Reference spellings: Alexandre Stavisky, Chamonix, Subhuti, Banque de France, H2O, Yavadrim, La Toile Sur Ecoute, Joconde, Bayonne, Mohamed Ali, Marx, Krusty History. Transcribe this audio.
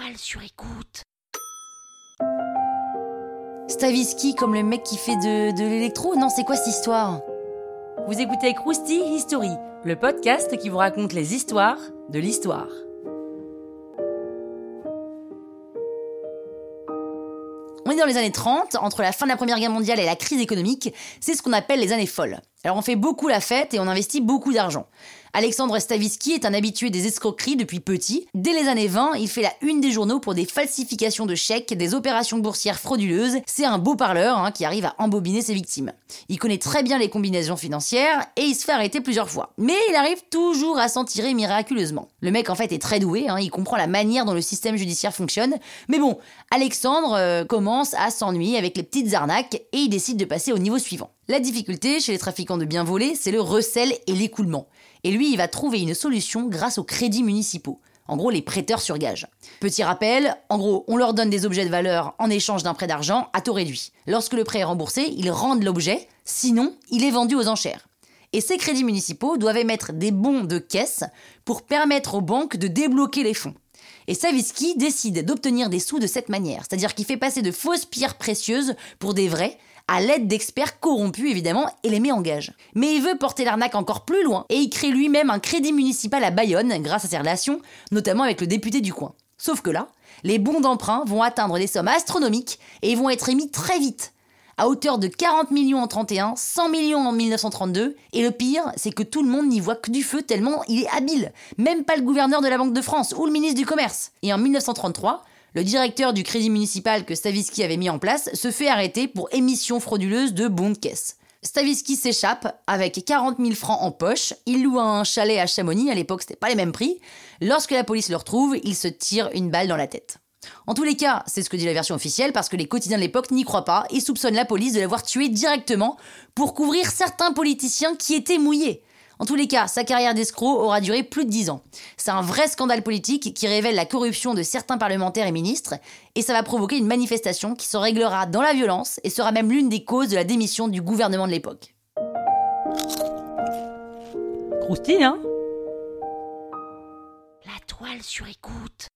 Toile sur Écoute. Stavisky comme le mec qui fait de l'électro? Non, c'est quoi cette histoire? Vous écoutez Krusty History, le podcast qui vous raconte les histoires de l'histoire. On est dans les années 30, entre la fin de la Première Guerre mondiale et la crise économique, c'est ce qu'on appelle les années folles. Alors on fait beaucoup la fête et on investit beaucoup d'argent. Alexandre Stavisky est un habitué des escroqueries depuis petit. Dès les années 20, il fait la une des journaux pour des falsifications de chèques, des opérations boursières frauduleuses. C'est un beau parleur qui arrive à embobiner ses victimes. Il connaît très bien les combinaisons financières et il se fait arrêter plusieurs fois. Mais il arrive toujours à s'en tirer miraculeusement. Le mec en fait est très doué, il comprend la manière dont le système judiciaire fonctionne. Mais bon, Alexandre commence à s'ennuyer avec les petites arnaques et il décide de passer au niveau suivant. La difficulté chez les trafiquants de biens volés, c'est le recel et l'écoulement. Et lui, il va trouver une solution grâce aux crédits municipaux. En gros, les prêteurs sur gage. Petit rappel, en gros, on leur donne des objets de valeur en échange d'un prêt d'argent à taux réduit. Lorsque le prêt est remboursé, ils rendent l'objet, sinon, il est vendu aux enchères. Et ces crédits municipaux doivent émettre des bons de caisse pour permettre aux banques de débloquer les fonds. Et Stavisky décide d'obtenir des sous de cette manière, c'est-à-dire qu'il fait passer de fausses pierres précieuses pour des vraies, à l'aide d'experts corrompus évidemment, et les met en gage. Mais il veut porter l'arnaque encore plus loin, et il crée lui-même un crédit municipal à Bayonne grâce à ses relations, notamment avec le député du coin. Sauf que là, les bons d'emprunt vont atteindre des sommes astronomiques, et ils vont être émis très vite, à hauteur de 40 millions en 31, 100 millions en 1932, et le pire, c'est que tout le monde n'y voit que du feu tellement il est habile, même pas le gouverneur de la Banque de France ou le ministre du Commerce. Et en 1933, le directeur du crédit municipal que Stavisky avait mis en place se fait arrêter pour émission frauduleuse de bons de caisse. Stavisky s'échappe avec 40 000 francs en poche, il loue un chalet à Chamonix, à l'époque c'était pas les mêmes prix. Lorsque la police le retrouve, il se tire une balle dans la tête. En tous les cas, c'est ce que dit la version officielle parce que les quotidiens de l'époque n'y croient pas et soupçonnent la police de l'avoir tué directement pour couvrir certains politiciens qui étaient mouillés. En tous les cas, sa carrière d'escroc aura duré plus de 10 ans. C'est un vrai scandale politique qui révèle la corruption de certains parlementaires et ministres, et ça va provoquer une manifestation qui se réglera dans la violence et sera même l'une des causes de la démission du gouvernement de l'époque. Croustille, La Toile sur Écoute.